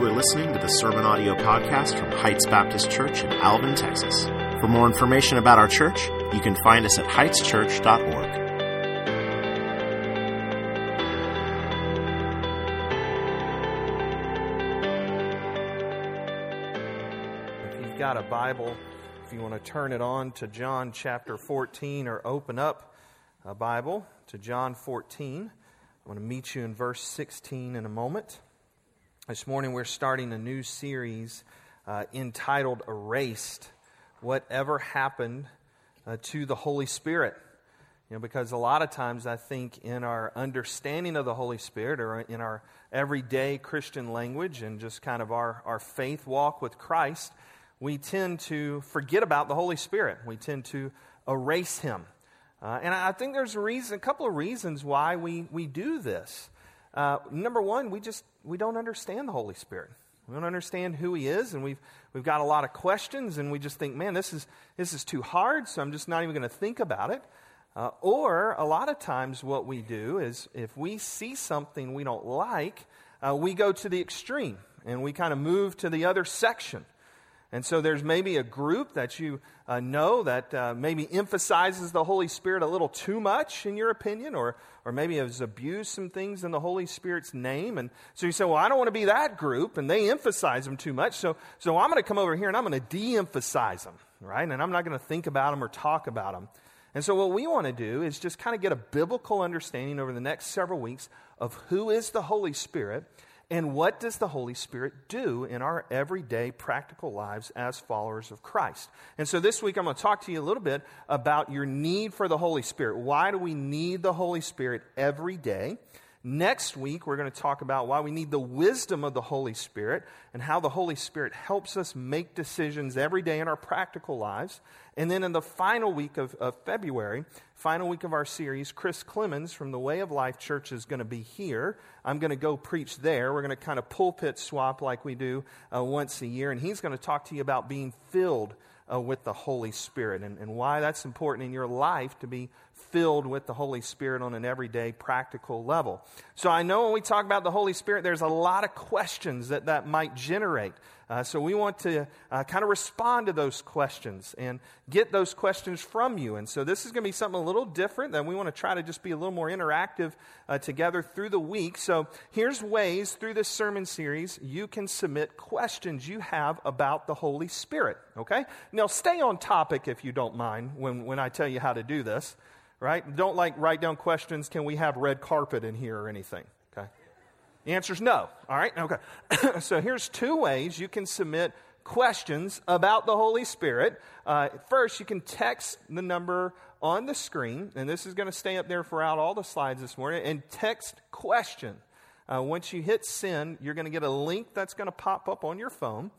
You are listening to the Sermon Audio Podcast from Heights Baptist Church in Alvin, Texas. For more information about our church, you can find us at heightschurch.org. If you've got a Bible, if you want to turn it on to John chapter 14 or open up a Bible to John 14, I want to meet you in verse 16 in a moment. This morning we're starting a new series entitled Erased, Whatever Happened to the Holy Spirit. You know, because a lot of times I think in our understanding of the Holy Spirit or in our everyday Christian language and just kind of our faith walk with Christ, we tend to forget about the Holy Spirit. We tend to erase Him. And I think there's a reason, a couple of reasons why we do this. Number one, we don't understand the Holy Spirit. We don't understand who He is, and we've got a lot of questions, and we just think, man, this is too hard, so I'm just not even going to think about it. Or a lot of times what we do is if we see something we don't like, we go to the extreme, and we kind of move to the other section. And so there's maybe a group that you know that maybe emphasizes the Holy Spirit a little too much, in your opinion, or maybe has abused some things in the Holy Spirit's name. And so you say, well, I don't want to be that group, and they emphasize them too much, so I'm going to come over here and I'm going to de-emphasize them, right? And I'm not going to think about them or talk about them. And so what we want to do is just kind of get a biblical understanding over the next several weeks of who is the Holy Spirit. And what does the Holy Spirit do in our everyday practical lives as followers of Christ? And so this week I'm going to talk to you a little bit about your need for the Holy Spirit. Why do we need the Holy Spirit every day? Next week we're going to talk about why we need the wisdom of the Holy Spirit and how the Holy Spirit helps us make decisions every day in our practical lives. And then in the final week of February, final week of our series, Chris Clemens from the Way of Life Church is going to be here. I'm going to go preach there. We're going to kind of pulpit swap like we do once a year. And he's going to talk to you about being filled with the Holy Spirit and why that's important in your life to be filled with the Holy Spirit on an everyday practical level. So I know when we talk about the Holy Spirit, there's a lot of questions that might generate. So we want to kind of respond to those questions and get those questions from you. And so this is going to be something a little different that we want to try to just be a little more interactive together through the week. So here's ways through this sermon series you can submit questions you have about the Holy Spirit, okay? Now stay on topic if you don't mind when I tell you how to do this, right? Don't write down questions, can we have red carpet in here or anything, okay? The answer is no. All right? Okay. So here's two ways you can submit questions about the Holy Spirit. First, you can text the number on the screen, and this is going to stay up there throughout all the slides this morning, and text question. Once you hit send, you're going to get a link that's going to pop up on your phone.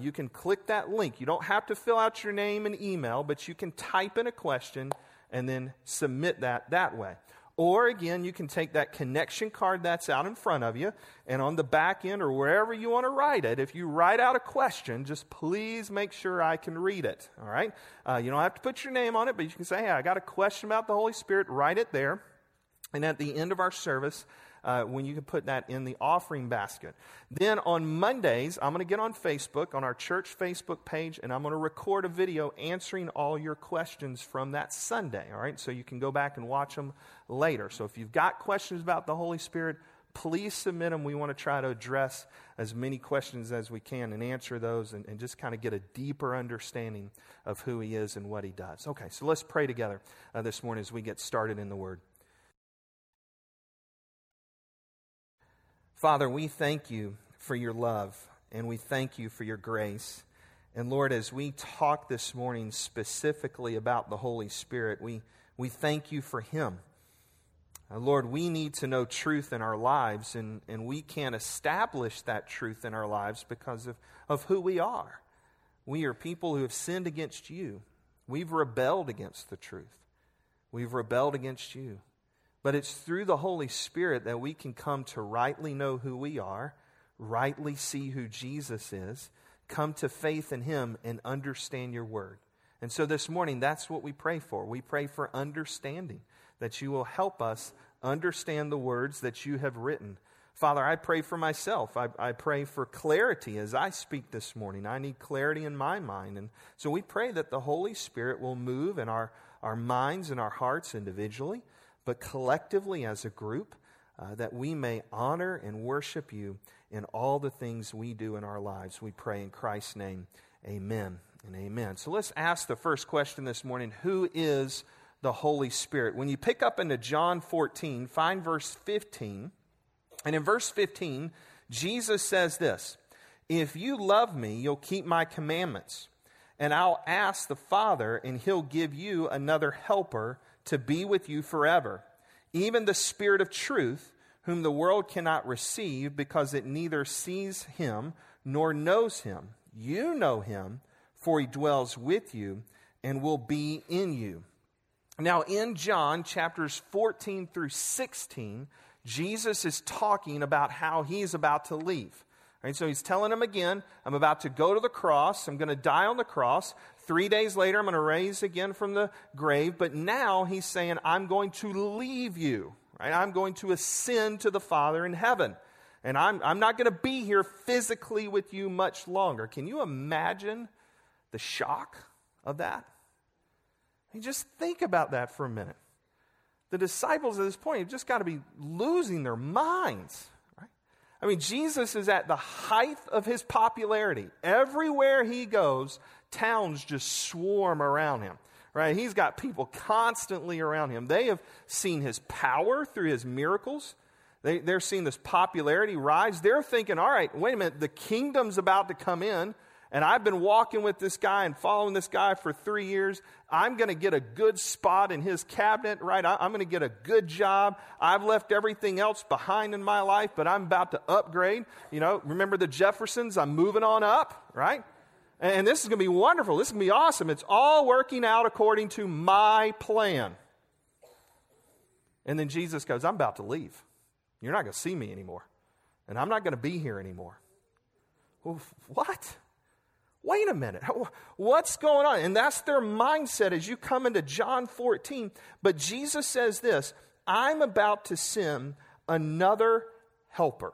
You can click that link. You don't have to fill out your name and email, but you can type in a question and then submit that way. Or, again, you can take that connection card that's out in front of you, and on the back end or wherever you want to write it, if you write out a question, just please make sure I can read it, all right? You don't have to put your name on it, but you can say, hey, I got a question about the Holy Spirit, write it there. And at the end of our service, when you can put that in the offering basket. Then on Mondays, I'm going to get on Facebook, on our church Facebook page, and I'm going to record a video answering all your questions from that Sunday, all right? So you can go back and watch them later. So if you've got questions about the Holy Spirit, please submit them. We want to try to address as many questions as we can and answer those and just kind of get a deeper understanding of who He is and what He does. Okay, so let's pray together this morning as we get started in the Word. Father, we thank You for Your love, and we thank You for Your grace. And Lord, as we talk this morning specifically about the Holy Spirit, we thank You for Him. Lord, we need to know truth in our lives, and we can't establish that truth in our lives because of who we are. We are people who have sinned against You. We've rebelled against the truth. We've rebelled against You. But it's through the Holy Spirit that we can come to rightly know who we are, rightly see who Jesus is, come to faith in Him and understand Your Word. And so this morning, that's what we pray for. We pray for understanding, that You will help us understand the words that You have written Father, I pray for myself. I pray for clarity as I speak this morning. I need clarity in my mind. And so we pray that the Holy Spirit will move in our minds and our hearts individually, but collectively as a group, that we may honor and worship you in all the things we do in our lives. We pray in Christ's name, amen and amen. So let's ask the first question this morning. Who is the Holy Spirit? When you pick up into John 14, find verse 15. And in verse 15, Jesus says this, "If you love me, you'll keep my commandments, and I'll ask the Father, and he'll give you another helper to be with you forever, even the Spirit of truth, whom the world cannot receive because it neither sees him nor knows him. You know him, for he dwells with you and will be in you." Now in John chapters 14 through 16, Jesus is talking about how he's about to leave. Right, so he's telling them again, I'm about to go to the cross. I'm going to die on the cross. 3 days later, I'm going to rise again from the grave. But now he's saying, I'm going to leave you. Right? I'm going to ascend to the Father in heaven. And I'm not going to be here physically with you much longer. Can you imagine the shock of that? I mean, just think about that for a minute. The disciples at this point have just got to be losing their minds. Right? I mean, Jesus is at the height of his popularity. Everywhere he goes, towns just swarm around him. Right? He's got people constantly around him. They have seen his power through his miracles. They're seeing this popularity rise. They're thinking, all right, wait a minute, the kingdom's about to come in. And I've been walking with this guy and following this guy for 3 years. I'm going to get a good spot in his cabinet, right? I'm going to get a good job. I've left everything else behind in my life, but I'm about to upgrade. You know, remember the Jeffersons? I'm moving on up, right? And this is going to be wonderful. This is going to be awesome. It's all working out according to my plan. And then Jesus goes, I'm about to leave. You're not going to see me anymore. And I'm not going to be here anymore. Well, what? Wait a minute, what's going on? And that's their mindset as you come into John 14. But Jesus says this, I'm about to send another helper.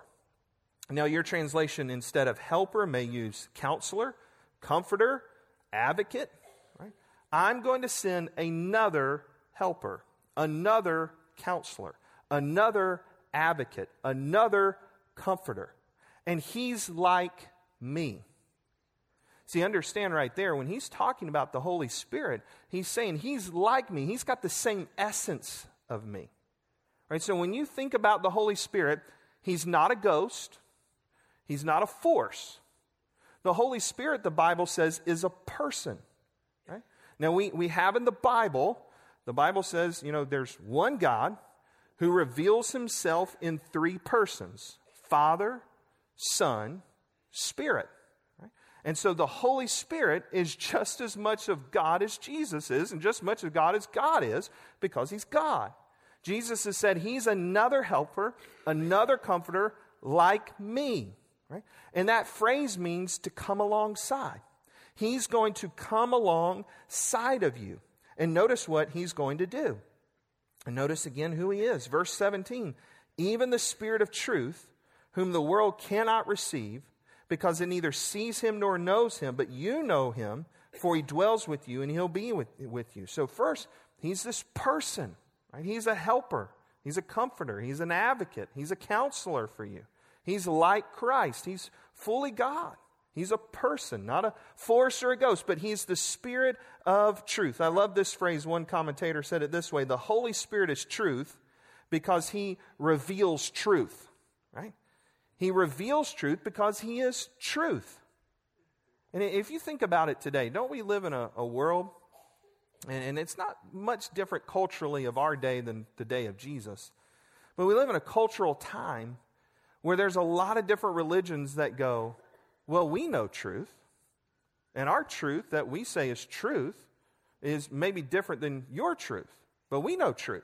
Now your translation, instead of helper, may use counselor, comforter, advocate. Right? I'm going to send another helper, another counselor, another advocate, another comforter. And he's like me. See, understand right there, when he's talking about the Holy Spirit, he's saying he's like me. He's got the same essence of me. Right? So when you think about the Holy Spirit, he's not a ghost. He's not a force. The Holy Spirit, the Bible says, is a person. Right? Now, we have in the Bible says, you know, there's one God who reveals himself in three persons, Father, Son, Spirit. And so the Holy Spirit is just as much of God as Jesus is, and just as much of God as God is, because he's God. Jesus has said he's another helper, another comforter like me. Right? And that phrase means to come alongside. He's going to come alongside of you. And notice what he's going to do. And notice again who he is. Verse 17, even the Spirit of truth, whom the world cannot receive, because it neither sees him nor knows him, but you know him, for he dwells with you and he'll be with you. So first, he's this person, right? He's a helper. He's a comforter. He's an advocate. He's a counselor for you. He's like Christ. He's fully God. He's a person, not a force or a ghost, but he's the Spirit of truth. I love this phrase. One commentator said it this way, the Holy Spirit is truth because he reveals truth, right? He reveals truth because he is truth. And if you think about it today, don't we live in a world, and it's not much different culturally of our day than the day of Jesus, but we live in a cultural time where there's a lot of different religions that go, well, we know truth, and our truth that we say is truth is maybe different than your truth, but we know truth.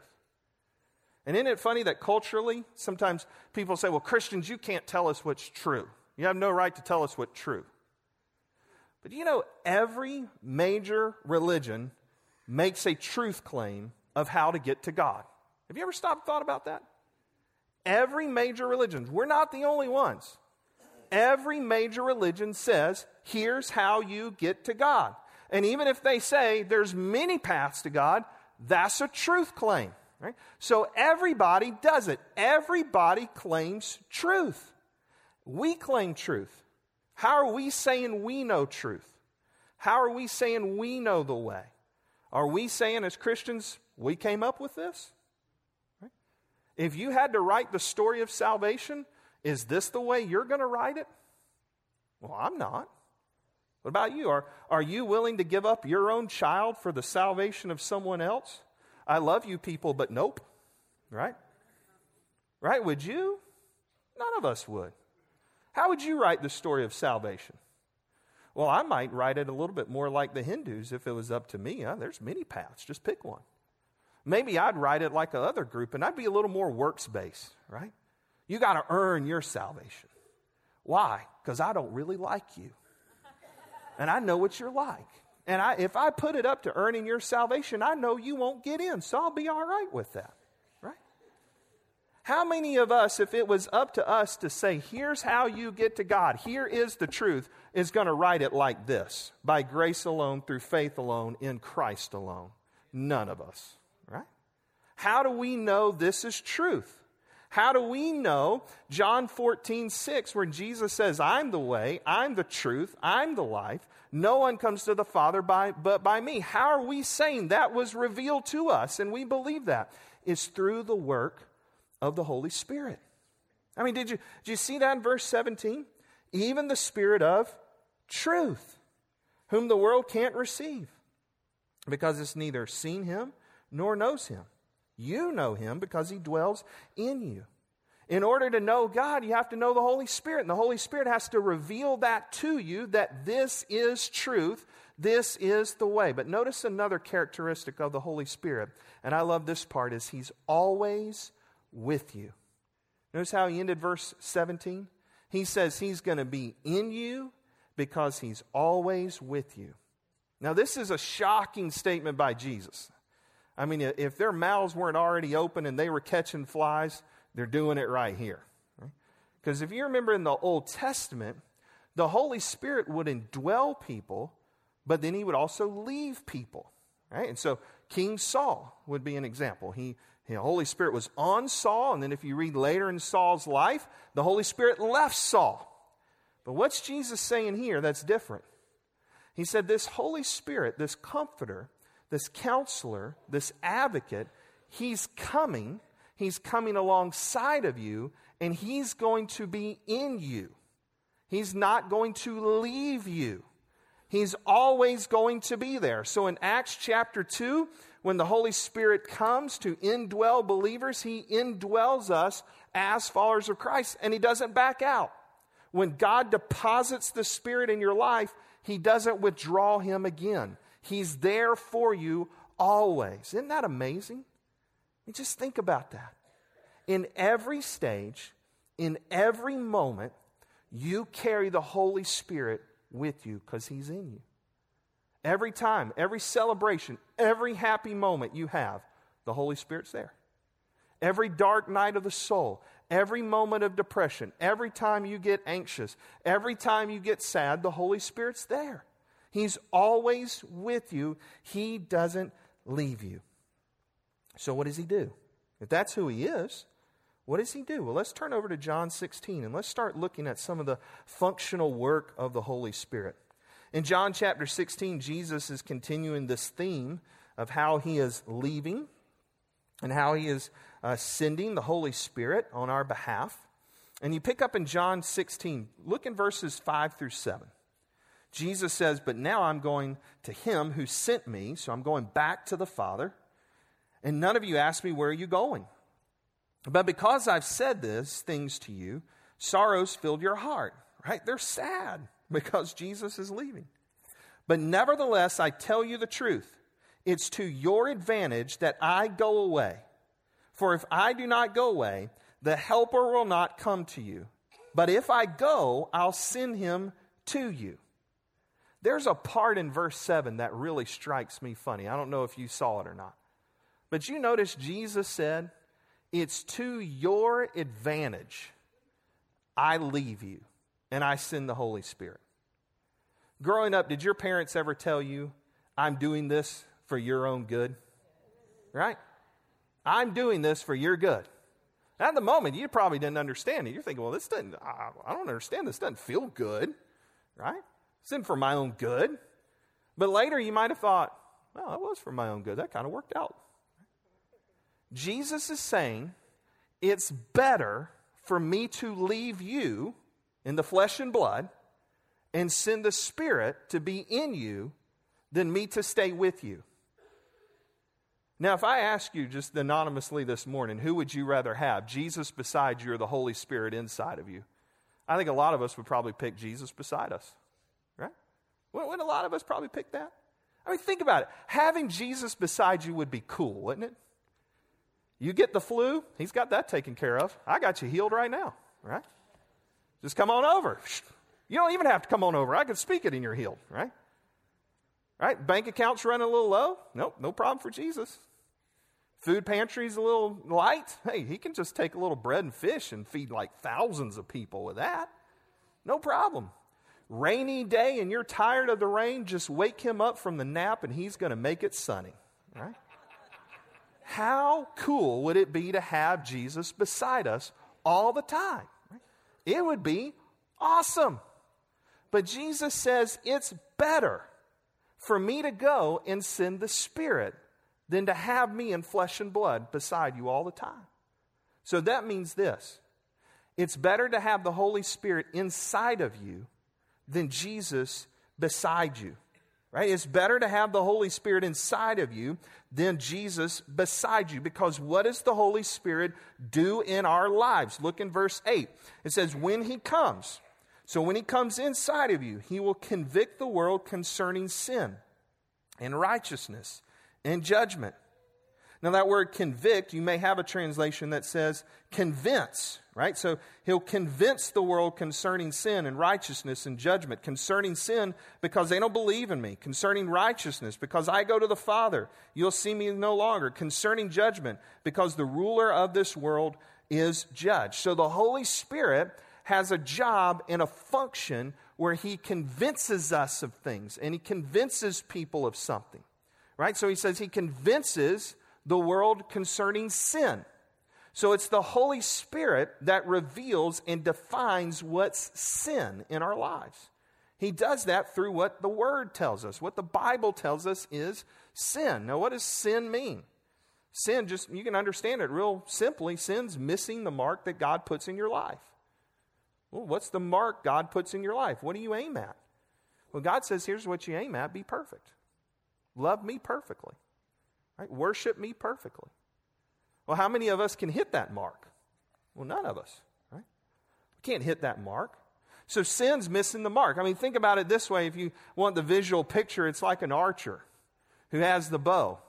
And isn't it funny that culturally, sometimes people say, well, Christians, you can't tell us what's true. You have no right to tell us what's true. But you know, every major religion makes a truth claim of how to get to God. Have you ever stopped and thought about that? Every major religion, we're not the only ones. Every major religion says, here's how you get to God. And even if they say there's many paths to God, that's a truth claim. Right? So everybody does it. Everybody claims truth. We claim truth. How are we saying we know truth? How are we saying we know the way? Are we saying as Christians, we came up with this? Right? If you had to write the story of salvation, is this the way you're going to write it? Well, I'm not. What about you? Are you willing to give up your own child for the salvation of someone else? I love you people, but nope. Right? Right? Would you? None of us would. How would you write the story of salvation? Well, I might write it a little bit more like the Hindus if it was up to me. Huh? There's many paths. Just pick one. Maybe I'd write it like another group, and I'd be a little more works-based, right? You got to earn your salvation. Why? Because I don't really like you. And I know what you're like. And if I put it up to earning your salvation, I know you won't get in, so I'll be all right with that, right? How many of us, if it was up to us to say, here's how you get to God, here is the truth, is going to write it like this, by grace alone, through faith alone, in Christ alone? None of us, right? How do we know this is truth? How do we know John 14:6, where Jesus says, I'm the way, I'm the truth, I'm the life. No one comes to the Father but by me. How are we saying that was revealed to us and we believe that? It's through the work of the Holy Spirit. I mean, did you see that in verse 17? Even the Spirit of truth, whom the world can't receive, because it's neither seen him nor knows him. You know him because he dwells in you. In order to know God, you have to know the Holy Spirit. And the Holy Spirit has to reveal that to you, that this is truth, this is the way. But notice another characteristic of the Holy Spirit, and I love this part, is he's always with you. Notice how he ended verse 17? He says he's going to be in you because he's always with you. Now, this is a shocking statement by Jesus. I mean, if their mouths weren't already open and they were catching flies, they're doing it right here. Because if you remember in the Old Testament, the Holy Spirit would indwell people, but then he would also leave people. Right? And so King Saul would be an example. The Holy Spirit was on Saul, and then if you read later in Saul's life, the Holy Spirit left Saul. But what's Jesus saying here that's different? He said this Holy Spirit, this comforter, this counselor, this advocate, he's coming alongside of you, and he's going to be in you. He's not going to leave you. He's always going to be there. So in Acts chapter 2, when the Holy Spirit comes to indwell believers, he indwells us as followers of Christ, and he doesn't back out. When God deposits the Spirit in your life, he doesn't withdraw him again. He's there for you always. Isn't that amazing? I mean, just think about that. In every stage, in every moment, you carry the Holy Spirit with you because he's in you. Every time, every celebration, every happy moment you have, the Holy Spirit's there. Every dark night of the soul, every moment of depression, every time you get anxious, every time you get sad, the Holy Spirit's there. He's always with you. He doesn't leave you. So what does he do? If that's who he is, what does he do? Well, let's turn over to John 16, and let's start looking at some of the functional work of the Holy Spirit. In John chapter 16, Jesus is continuing this theme of how he is leaving and how he is sending the Holy Spirit on our behalf. And you pick up in John 16, look in verses 5 through 7. Jesus says, but now I'm going to him who sent me, so I'm going back to the Father, and none of you ask me, where are you going? But because I've said these things to you, sorrows filled your heart, right? They're sad because Jesus is leaving. But nevertheless, I tell you the truth. It's to your advantage that I go away. For if I do not go away, the Helper will not come to you. But if I go, I'll send him to you. There's a part in verse 7 that really strikes me funny. I don't know if you saw it or not. But you notice Jesus said, It's to your advantage I leave you and I send the Holy Spirit. Growing up, did your parents ever tell you, I'm doing this for your own good? Right? I'm doing this for your good. At the moment, you probably didn't understand it. You're thinking, well, this doesn't, I don't understand. This doesn't feel good, right? It's in for my own good. But later you might have thought, well, that was for my own good. That kind of worked out. Jesus is saying, it's better for me to leave you in the flesh and blood and send the Spirit to be in you than me to stay with you. Now, if I ask you just anonymously this morning, who would you rather have, Jesus beside you or the Holy Spirit inside of you? I think a lot of us would probably pick Jesus beside us, right? Wouldn't a lot of us probably pick that? I mean, think about it. Having Jesus beside you would be cool, wouldn't it? You get the flu, he's got that taken care of. I got you healed right now, right? Just come on over. You don't even have to come on over. I can speak it and you're healed, right? Right? Bank account's running a little low. Nope, no problem for Jesus. Food pantry's a little light. Hey, he can just take a little bread and fish and feed like thousands of people with that. No problem. Rainy day and you're tired of the rain, just wake him up from the nap and he's going to make it sunny. Right? How cool would it be to have Jesus beside us all the time? Right? It would be awesome. But Jesus says it's better for me to go and send the Spirit than to have me in flesh and blood beside you all the time. So that means this. It's better to have the Holy Spirit inside of you than Jesus beside you. Right? It's better to have the Holy Spirit inside of you than Jesus beside you. Because what does the Holy Spirit do in our lives? Look in verse 8. It says, when he comes... So when he comes inside of you, he will convict the world concerning sin and righteousness and judgment. Now that word convict, you may have a translation that says convince, right? So he'll convince the world concerning sin and righteousness and judgment. Concerning sin, because they don't believe in me. Concerning righteousness, because I go to the Father, you'll see me no longer. Concerning judgment, because the ruler of this world is judged. So the Holy Spirit has a job and a function where he convinces us of things and he convinces people of something, right? So he says he convinces the world concerning sin. So it's the Holy Spirit that reveals and defines what's sin in our lives. He does that through what the Word tells us, what the Bible tells us is sin. Now, what does sin mean? Sin, just you can understand it real simply. Sin's missing the mark that God puts in your life. Well, what's the mark God puts in your life? What do you aim at? Well, God says, here's what you aim at. Be perfect. Love me perfectly. Right? Worship me perfectly. Well, how many of us can hit that mark? Well, none of us. Right? We can't hit that mark. So sin's missing the mark. I mean, think about it this way. If you want the visual picture, it's like an archer who has the bow.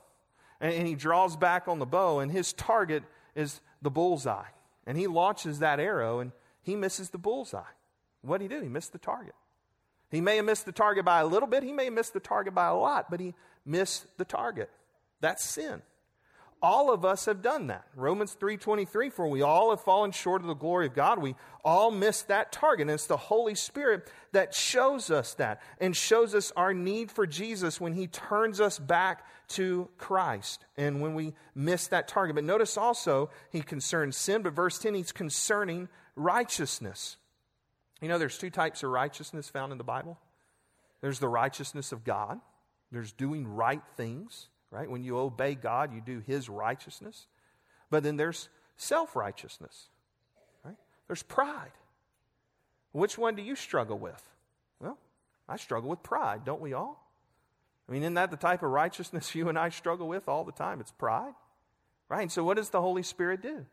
And he draws back on the bow, and his target is the bullseye. And he launches that arrow, and he misses the bullseye. What did he do? He missed the target. He may have missed the target by a little bit. He may have missed the target by a lot, but he missed the target. That's sin. All of us have done that. Romans 3:23, for we all have fallen short of the glory of God. We all missed that target. And it's the Holy Spirit that shows us that and shows us our need for Jesus when he turns us back to Christ and when we miss that target. But notice also, he concerns sin, but verse 10, he's concerning righteousness. You know, there's two types of righteousness found in the Bible. There's the righteousness of God. There's doing right things, right? When you obey God, you do his righteousness. But then there's self-righteousness, right? There's pride. Which one do you struggle with? Well, I struggle with pride, don't we all? I mean, isn't that the type of righteousness you and I struggle with all the time? It's pride, right? And so what does the Holy Spirit do?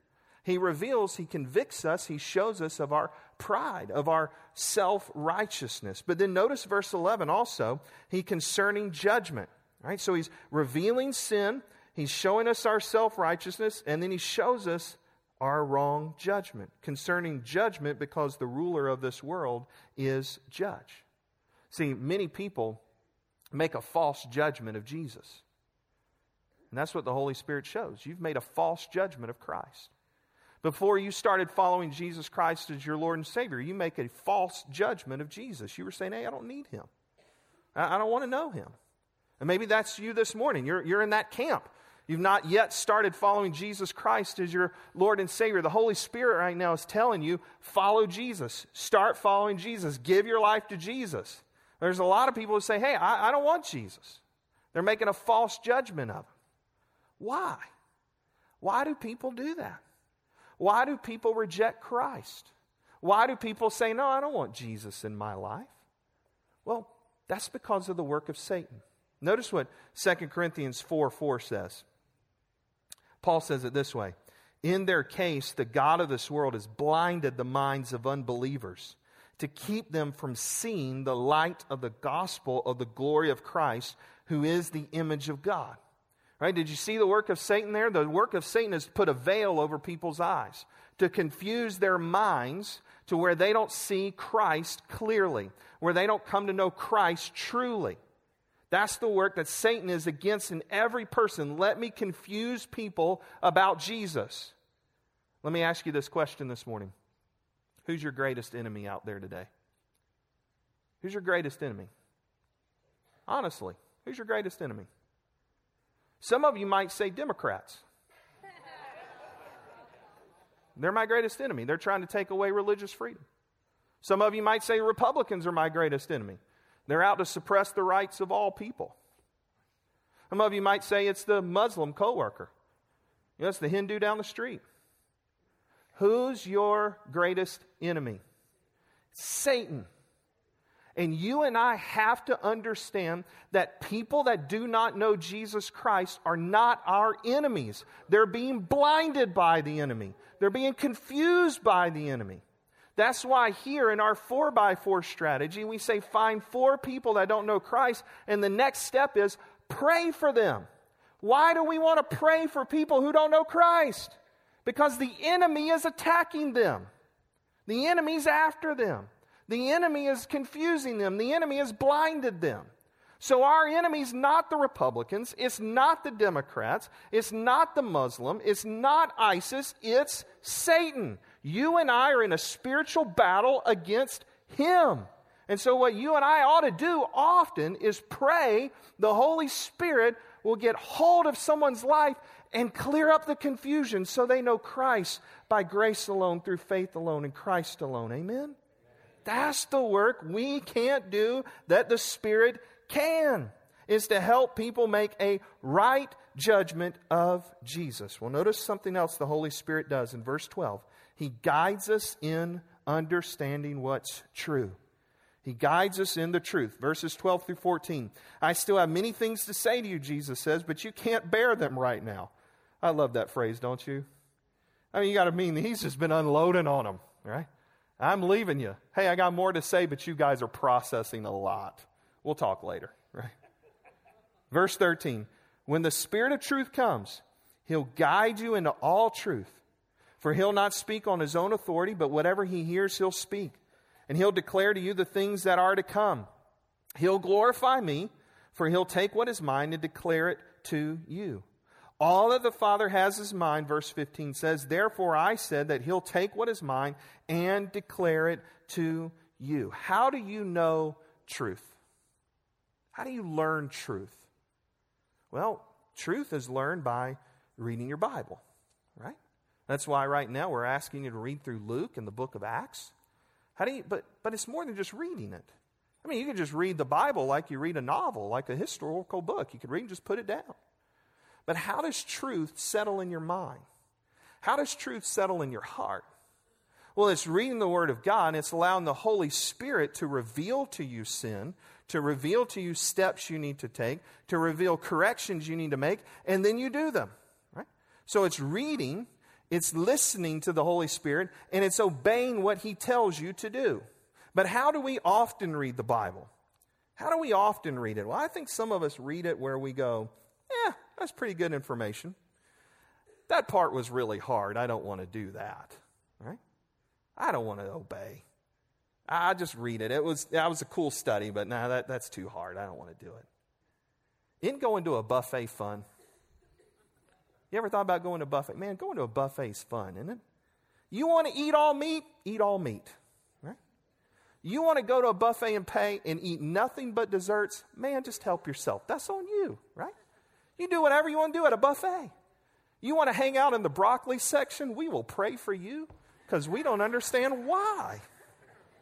He reveals, he convicts us, he shows us of our pride, of our self-righteousness. But then notice verse 11 also, he concerning judgment, right? So he's revealing sin, he's showing us our self-righteousness, and then he shows us our wrong judgment. Concerning judgment, because the ruler of this world is judge. See, many people make a false judgment of Jesus. And that's what the Holy Spirit shows. You've made a false judgment of Christ. Before you started following Jesus Christ as your Lord and Savior, you make a false judgment of Jesus. You were saying, hey, I don't need him. I don't want to know him. And maybe that's you this morning. You're in that camp. You've not yet started following Jesus Christ as your Lord and Savior. The Holy Spirit right now is telling you, follow Jesus. Start following Jesus. Give your life to Jesus. There's a lot of people who say, hey, I don't want Jesus. They're making a false judgment of him. Why? Why do people do that? Why do people reject Christ? Why do people say, no, I don't want Jesus in my life? Well, that's because of the work of Satan. Notice what 2 Corinthians 4:4 says. Paul says it this way. In their case, the God of this world has blinded the minds of unbelievers to keep them from seeing the light of the gospel of the glory of Christ, who is the image of God. Right? Did you see the work of Satan there? The work of Satan is to put a veil over people's eyes, to confuse their minds to where they don't see Christ clearly, where they don't come to know Christ truly. That's the work that Satan is against in every person. Let me confuse people about Jesus. Let me ask you this question this morning. Who's your greatest enemy out there today? Who's your greatest enemy? Honestly, who's your greatest enemy? Some of you might say Democrats. They're my greatest enemy. They're trying to take away religious freedom. Some of you might say Republicans are my greatest enemy. They're out to suppress the rights of all people. Some of you might say it's the Muslim coworker. You know, it's the Hindu down the street. Who's your greatest enemy? Satan. And you and I have to understand that people that do not know Jesus Christ are not our enemies. They're being blinded by the enemy. They're being confused by the enemy. That's why here in our 4x4 strategy, we say find 4 people that don't know Christ, and the next step is pray for them. Why do we want to pray for people who don't know Christ? Because the enemy is attacking them. The enemy's after them. The enemy is confusing them. The enemy has blinded them. So our enemy's not the Republicans. It's not the Democrats. It's not the Muslim. It's not ISIS. It's Satan. You and I are in a spiritual battle against him. And so what you and I ought to do often is pray the Holy Spirit will get hold of someone's life and clear up the confusion so they know Christ by grace alone, through faith alone, in Christ alone. Amen? That's the work we can't do that the Spirit can, is to help people make a right judgment of Jesus. Well, notice something else the Holy Spirit does in verse 12. He guides us in understanding what's true. He guides us in the truth. Verses 12 through 14. I still have many things to say to you, Jesus says, but you can't bear them right now. I love that phrase, don't you? I mean, you got to mean he's just been unloading on them, right? I'm leaving you. Hey, I got more to say, but you guys are processing a lot. We'll talk later, right? Verse 13, when the Spirit of truth comes, he'll guide you into all truth. For he'll not speak on his own authority, but whatever he hears, he'll speak. And he'll declare to you the things that are to come. He'll glorify me, for he'll take what is mine and declare it to you. All that the Father has is mine, verse 15 says, therefore I said that he'll take what is mine and declare it to you. How do you know truth? How do you learn truth? Well, truth is learned by reading your Bible, right? That's why right now we're asking you to read through Luke and the book of Acts. But it's more than just reading it. I mean, you can just read the Bible like you read a novel, like a historical book. You can read and just put it down. But how does truth settle in your mind? How does truth settle in your heart? Well, it's reading the Word of God, and it's allowing the Holy Spirit to reveal to you sin, to reveal to you steps you need to take, to reveal corrections you need to make, and then you do them. Right? So it's reading, it's listening to the Holy Spirit, and it's obeying what he tells you to do. But how do we often read the Bible? How do we often read it? Well, I think some of us read it where we go, that's pretty good information. That part was really hard. I don't want to do that. Right? I don't want to obey. I just read it. That was a cool study, but that's too hard. I don't want to do it. Isn't going to a buffet fun? You ever thought about going to a buffet? Man, going to a buffet is fun, isn't it? You want to eat all meat? Eat all meat. Right? You want to go to a buffet and pay and eat nothing but desserts? Man, just help yourself. That's on you, right? You do whatever you want to do at a buffet. You want to hang out in the broccoli section? We will pray for you because we don't understand why.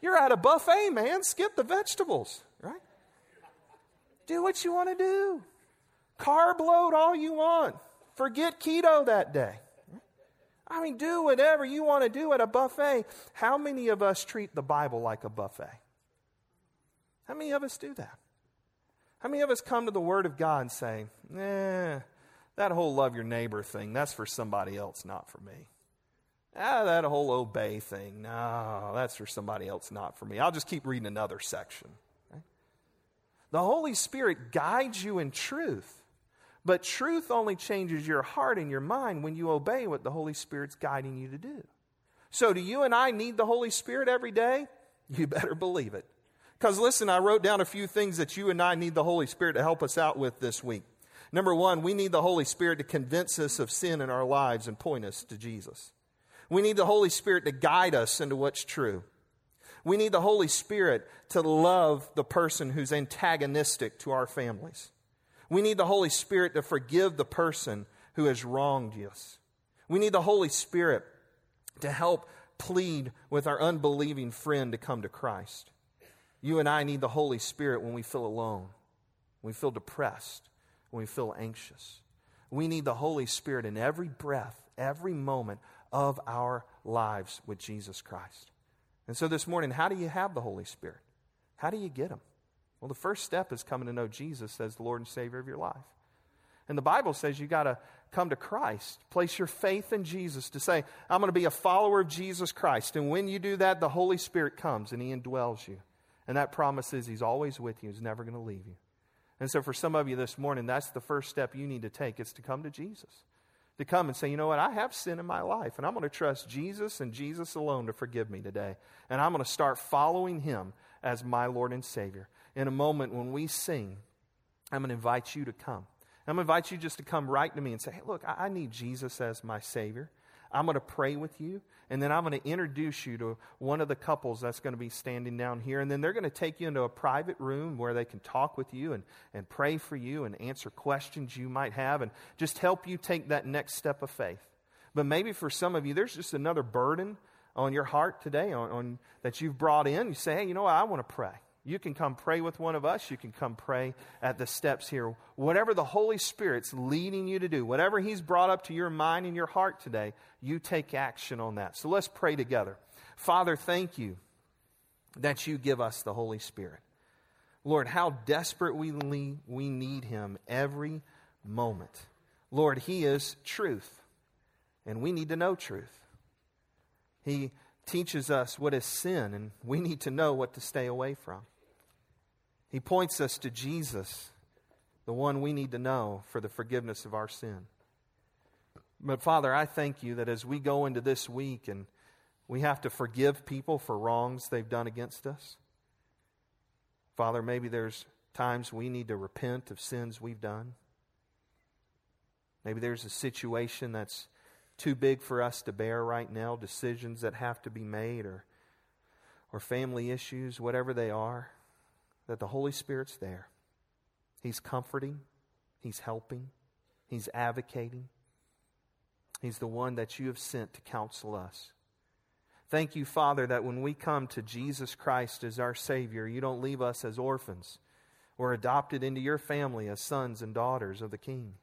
You're at a buffet, man. Skip the vegetables, right? Do what you want to do. Carb load all you want. Forget keto that day. I mean, do whatever you want to do at a buffet. How many of us treat the Bible like a buffet? How many of us do that? How many of us come to the Word of God and say, that whole love your neighbor thing, that's for somebody else, not for me. That whole obey thing, no, that's for somebody else, not for me. I'll just keep reading another section. Right? The Holy Spirit guides you in truth. But truth only changes your heart and your mind when you obey what the Holy Spirit's guiding you to do. So do you and I need the Holy Spirit every day? You better believe it. Because listen, I wrote down a few things that you and I need the Holy Spirit to help us out with this week. Number one, we need the Holy Spirit to convince us of sin in our lives and point us to Jesus. We need the Holy Spirit to guide us into what's true. We need the Holy Spirit to love the person who's antagonistic to our families. We need the Holy Spirit to forgive the person who has wronged us. We need the Holy Spirit to help plead with our unbelieving friend to come to Christ. You and I need the Holy Spirit when we feel alone, when we feel depressed, when we feel anxious. We need the Holy Spirit in every breath, every moment of our lives with Jesus Christ. And so this morning, how do you have the Holy Spirit? How do you get Him? Well, the first step is coming to know Jesus as the Lord and Savior of your life. And the Bible says you got to come to Christ. Place your faith in Jesus to say, I'm going to be a follower of Jesus Christ. And when you do that, the Holy Spirit comes and He indwells you. And that promise is He's always with you. He's never going to leave you. And so for some of you this morning, that's the first step you need to take is to come to Jesus. To come and say, you know what, I have sin in my life. And I'm going to trust Jesus and Jesus alone to forgive me today. And I'm going to start following Him as my Lord and Savior. In a moment when we sing, I'm going to invite you to come. I'm going to invite you just to come right to me and say, hey, look, I need Jesus as my Savior. I'm going to pray with you, and then I'm going to introduce you to one of the couples that's going to be standing down here, and then they're going to take you into a private room where they can talk with you and pray for you and answer questions you might have and just help you take that next step of faith. But maybe for some of you, there's just another burden on your heart today on that you've brought in. You say, hey, you know what, I want to pray. You can come pray with one of us. You can come pray at the steps here. Whatever the Holy Spirit's leading you to do, whatever He's brought up to your mind and your heart today, you take action on that. So let's pray together. Father, thank You that You give us the Holy Spirit. Lord, how desperate we need Him every moment. Lord, He is truth, and we need to know truth. He teaches us what is sin, and we need to know what to stay away from. He points us to Jesus, the one we need to know for the forgiveness of our sin. But Father, I thank You that as we go into this week and we have to forgive people for wrongs they've done against us, Father, maybe there's times we need to repent of sins we've done. Maybe there's a situation that's too big for us to bear right now, decisions that have to be made or family issues, whatever they are, that the Holy Spirit's there. He's comforting. He's helping. He's advocating. He's the one that You have sent to counsel us. Thank You, Father, that when we come to Jesus Christ as our Savior, You don't leave us as orphans. We're adopted into Your family as sons and daughters of the King.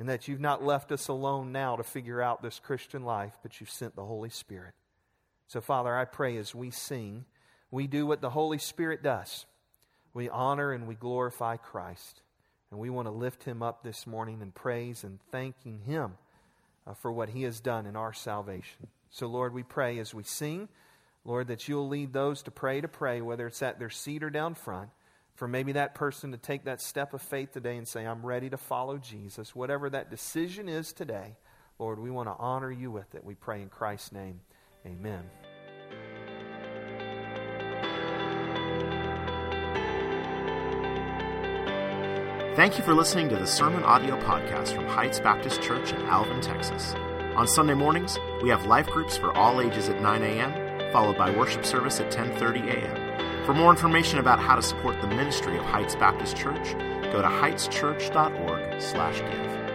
And that You've not left us alone now to figure out this Christian life, but You've sent the Holy Spirit. So, Father, I pray as we sing, we do what the Holy Spirit does. We honor and we glorify Christ. And we want to lift Him up this morning in praise and thanking Him for what He has done in our salvation. So, Lord, we pray as we sing, Lord, that You'll lead those to pray, whether it's at their seat or down front. For maybe that person to take that step of faith today and say, I'm ready to follow Jesus. Whatever that decision is today, Lord, we want to honor You with it. We pray in Christ's name. Amen. Thank you for listening to the Sermon Audio Podcast from Heights Baptist Church in Alvin, Texas. On Sunday mornings, we have life groups for all ages at 9 a.m., followed by worship service at 10:30 a.m. For more information about how to support the ministry of Heights Baptist Church, go to heightschurch.org/give.